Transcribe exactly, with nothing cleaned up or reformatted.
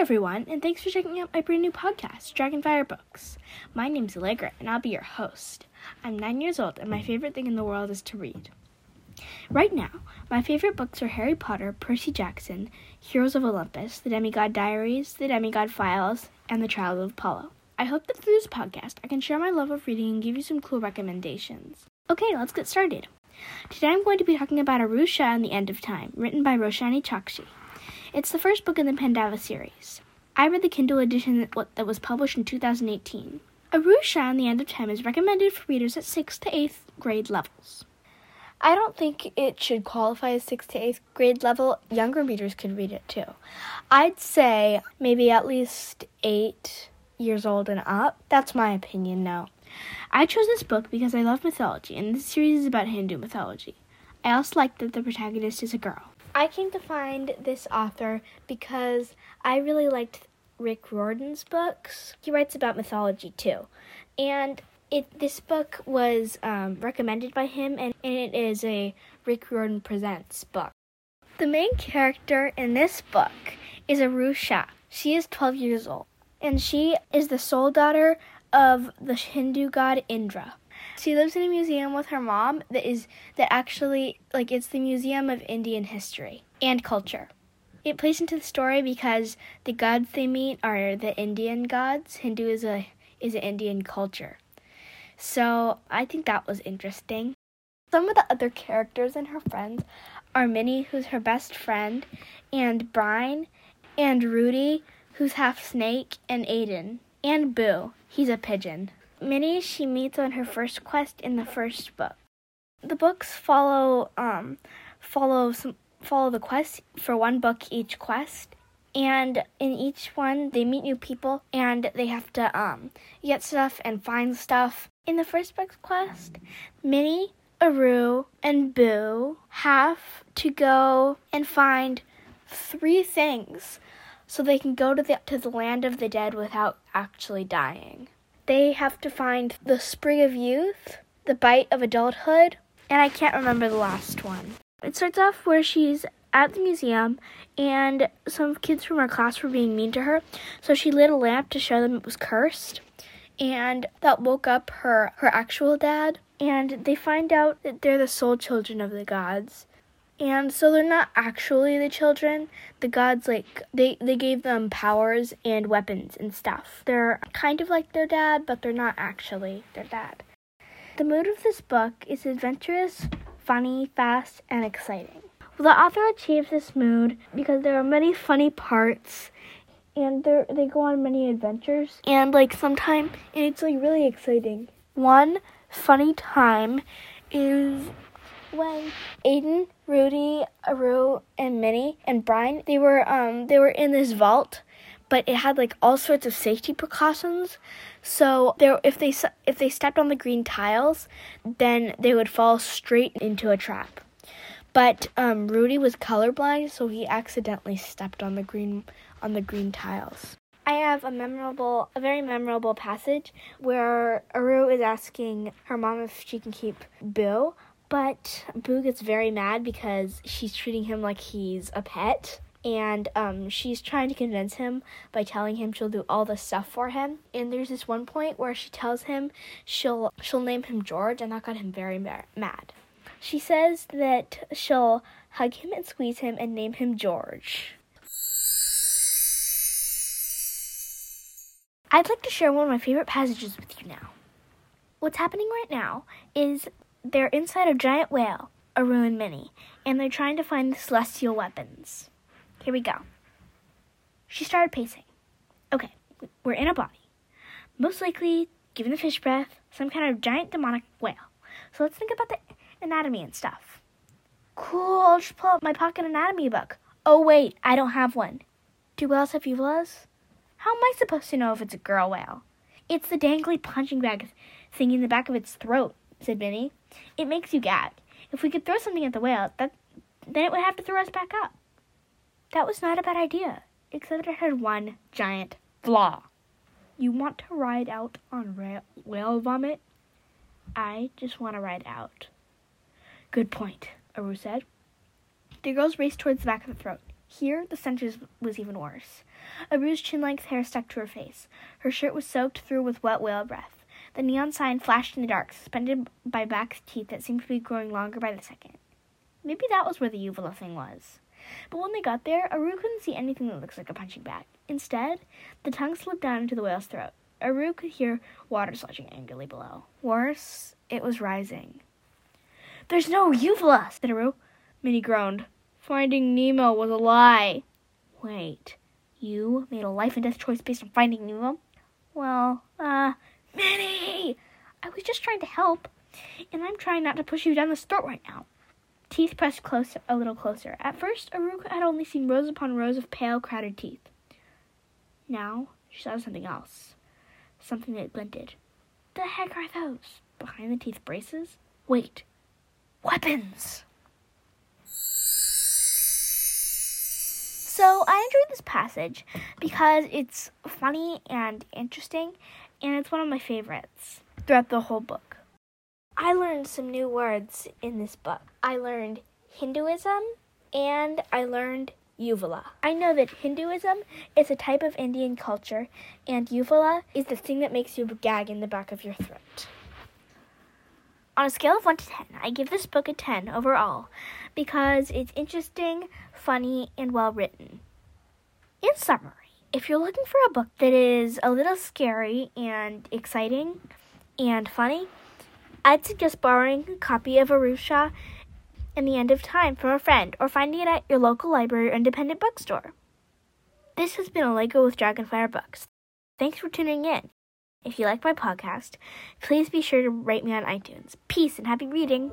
everyone, and thanks for checking out my brand new podcast, Dragonfire Books. My name's Allegra, and I'll be your host. I'm nine years old, and my favorite thing in the world is to read. Right now, my favorite books are Harry Potter, Percy Jackson, Heroes of Olympus, The Demigod Diaries, The Demigod Files, and The Trials of Apollo. I hope that through this podcast, I can share my love of reading and give you some cool recommendations. Okay, let's get started. Today I'm going to be talking about Aru Shah and the End of Time, written by Roshani Chokshi. It's the first book in the Pandava series. I read the Kindle edition that was published in two thousand eighteen. Aru Shah and the End of Time is recommended for readers at sixth to eighth grade levels. I don't think it should qualify as sixth to eighth grade level. Younger readers could read it too. I'd say maybe at least eight years old and up. That's my opinion now. I chose this book because I love mythology, and this series is about Hindu mythology. I also like that the protagonist is a girl. I came to find this author because I really liked Rick Riordan's books. He writes about mythology too. And it this book was um, recommended by him, and, and it is a Rick Riordan Presents book. The main character in this book is Aru Shah. She is twelve years old, and she is the sole daughter of the Hindu god Indra. She lives in a museum with her mom that is that actually, like, it's the Museum of Indian History and Culture. It plays into the story because the gods they meet are the Indian gods. Hindu is a is an Indian culture. So I think that was interesting. Some of the other characters and her friends are Minnie, who's her best friend, and Brian, and Rudy, who's half snake, and Aiden. And Boo, he's a pigeon. Minnie she meets on her first quest in the first book. The books follow um follow some follow the quest for one book each quest, and in each one they meet new people and they have to um get stuff and find stuff. In the first book's quest, Minnie, Aru, and Boo have to go and find three things so they can go to the to the land of the dead without actually dying. They have to find the spring of youth, the bite of adulthood, and I can't remember the last one. It starts off where she's at the museum, and some kids from her class were being mean to her, so she lit a lamp to show them it was cursed, and that woke up her, her actual dad, and they find out that they're the sole children of the gods. And so they're not actually the children. The gods, like, they, they gave them powers and weapons and stuff. They're kind of like their dad, but they're not actually their dad. The mood of this book is adventurous, funny, fast, and exciting. Well, the author achieves this mood because there are many funny parts, and they they go on many adventures. And, like, sometimes it's, like, really exciting. One funny time is when Aiden, Rudy, Aru, and Minnie, and Brian, they were um they were in this vault, but it had, like, all sorts of safety precautions. So there, if they if they stepped on the green tiles, then they would fall straight into a trap. But um, Rudy was colorblind, so he accidentally stepped on the green on the green tiles. I have a memorable, a very memorable passage where Aru is asking her mom if she can keep Boo. But Boo gets very mad because she's treating him like he's a pet. And um, she's trying to convince him by telling him she'll do all the stuff for him. And there's this one point where she tells him she'll she'll name him George, and that got him very ma- mad. She says that she'll hug him and squeeze him and name him George. I'd like to share one of my favorite passages with you now. What's happening right now is they're inside a giant whale, Aru and Minnie, and they're trying to find the celestial weapons. Here we go. She started pacing. Okay, we're in a body. Most likely, given the fish breath, some kind of giant demonic whale. So let's think about the anatomy and stuff. Cool, I'll just pull out my pocket anatomy book. Oh wait, I don't have one. Do whales have uvulas? How am I supposed to know if it's a girl whale? It's the dangly punching bag thing in the back of its throat, said Minnie. It makes you gag. If we could throw something at the whale, that, then it would have to throw us back up. That was not a bad idea, except it had one giant flaw. You want to ride out on ra- whale vomit? I just want to ride out. Good point, Aru said. The girls raced towards the back of the throat. Here, the stench was even worse. A bruised chin-length hair stuck to her face. Her shirt was soaked through with wet whale breath. The neon sign flashed in the dark, suspended by back teeth that seemed to be growing longer by the second. Maybe that was where the uvula thing was. But when they got there, Aru couldn't see anything that looks like a punching bag. Instead, the tongue slipped down into the whale's throat. Aru could hear water slashing angrily below. Worse, it was rising. "There's no uvula," said Aru. Minnie groaned. "Finding Nemo was a lie." "Wait, you made a life and death choice based on Finding Nemo?" Well, uh, Minnie! I was just trying to help, and I'm trying not to push you down this throat right now. Teeth pressed close, a little closer. At first, Aru had only seen rows upon rows of pale, crowded teeth. Now, she saw something else. Something that glinted. The heck are those? Behind the teeth braces? Wait. Weapons! So, I enjoyed this passage because it's funny and interesting, and it's one of my favorites throughout the whole book. I learned some new words in this book. I learned Hinduism, and I learned uvula. I know that Hinduism is a type of Indian culture, and uvula is the thing that makes you gag in the back of your throat. On a scale of one to ten, I give this book a ten overall because it's interesting, funny, and well written. In summary, if you're looking for a book that is a little scary and exciting and funny, I'd suggest borrowing a copy of Aru Shah and the End of Time from a friend, or finding it at your local library or independent bookstore. This has been Allegra with Dragonfire Books. Thanks for tuning in. If you like my podcast, please be sure to rate me on iTunes. Peace and happy reading!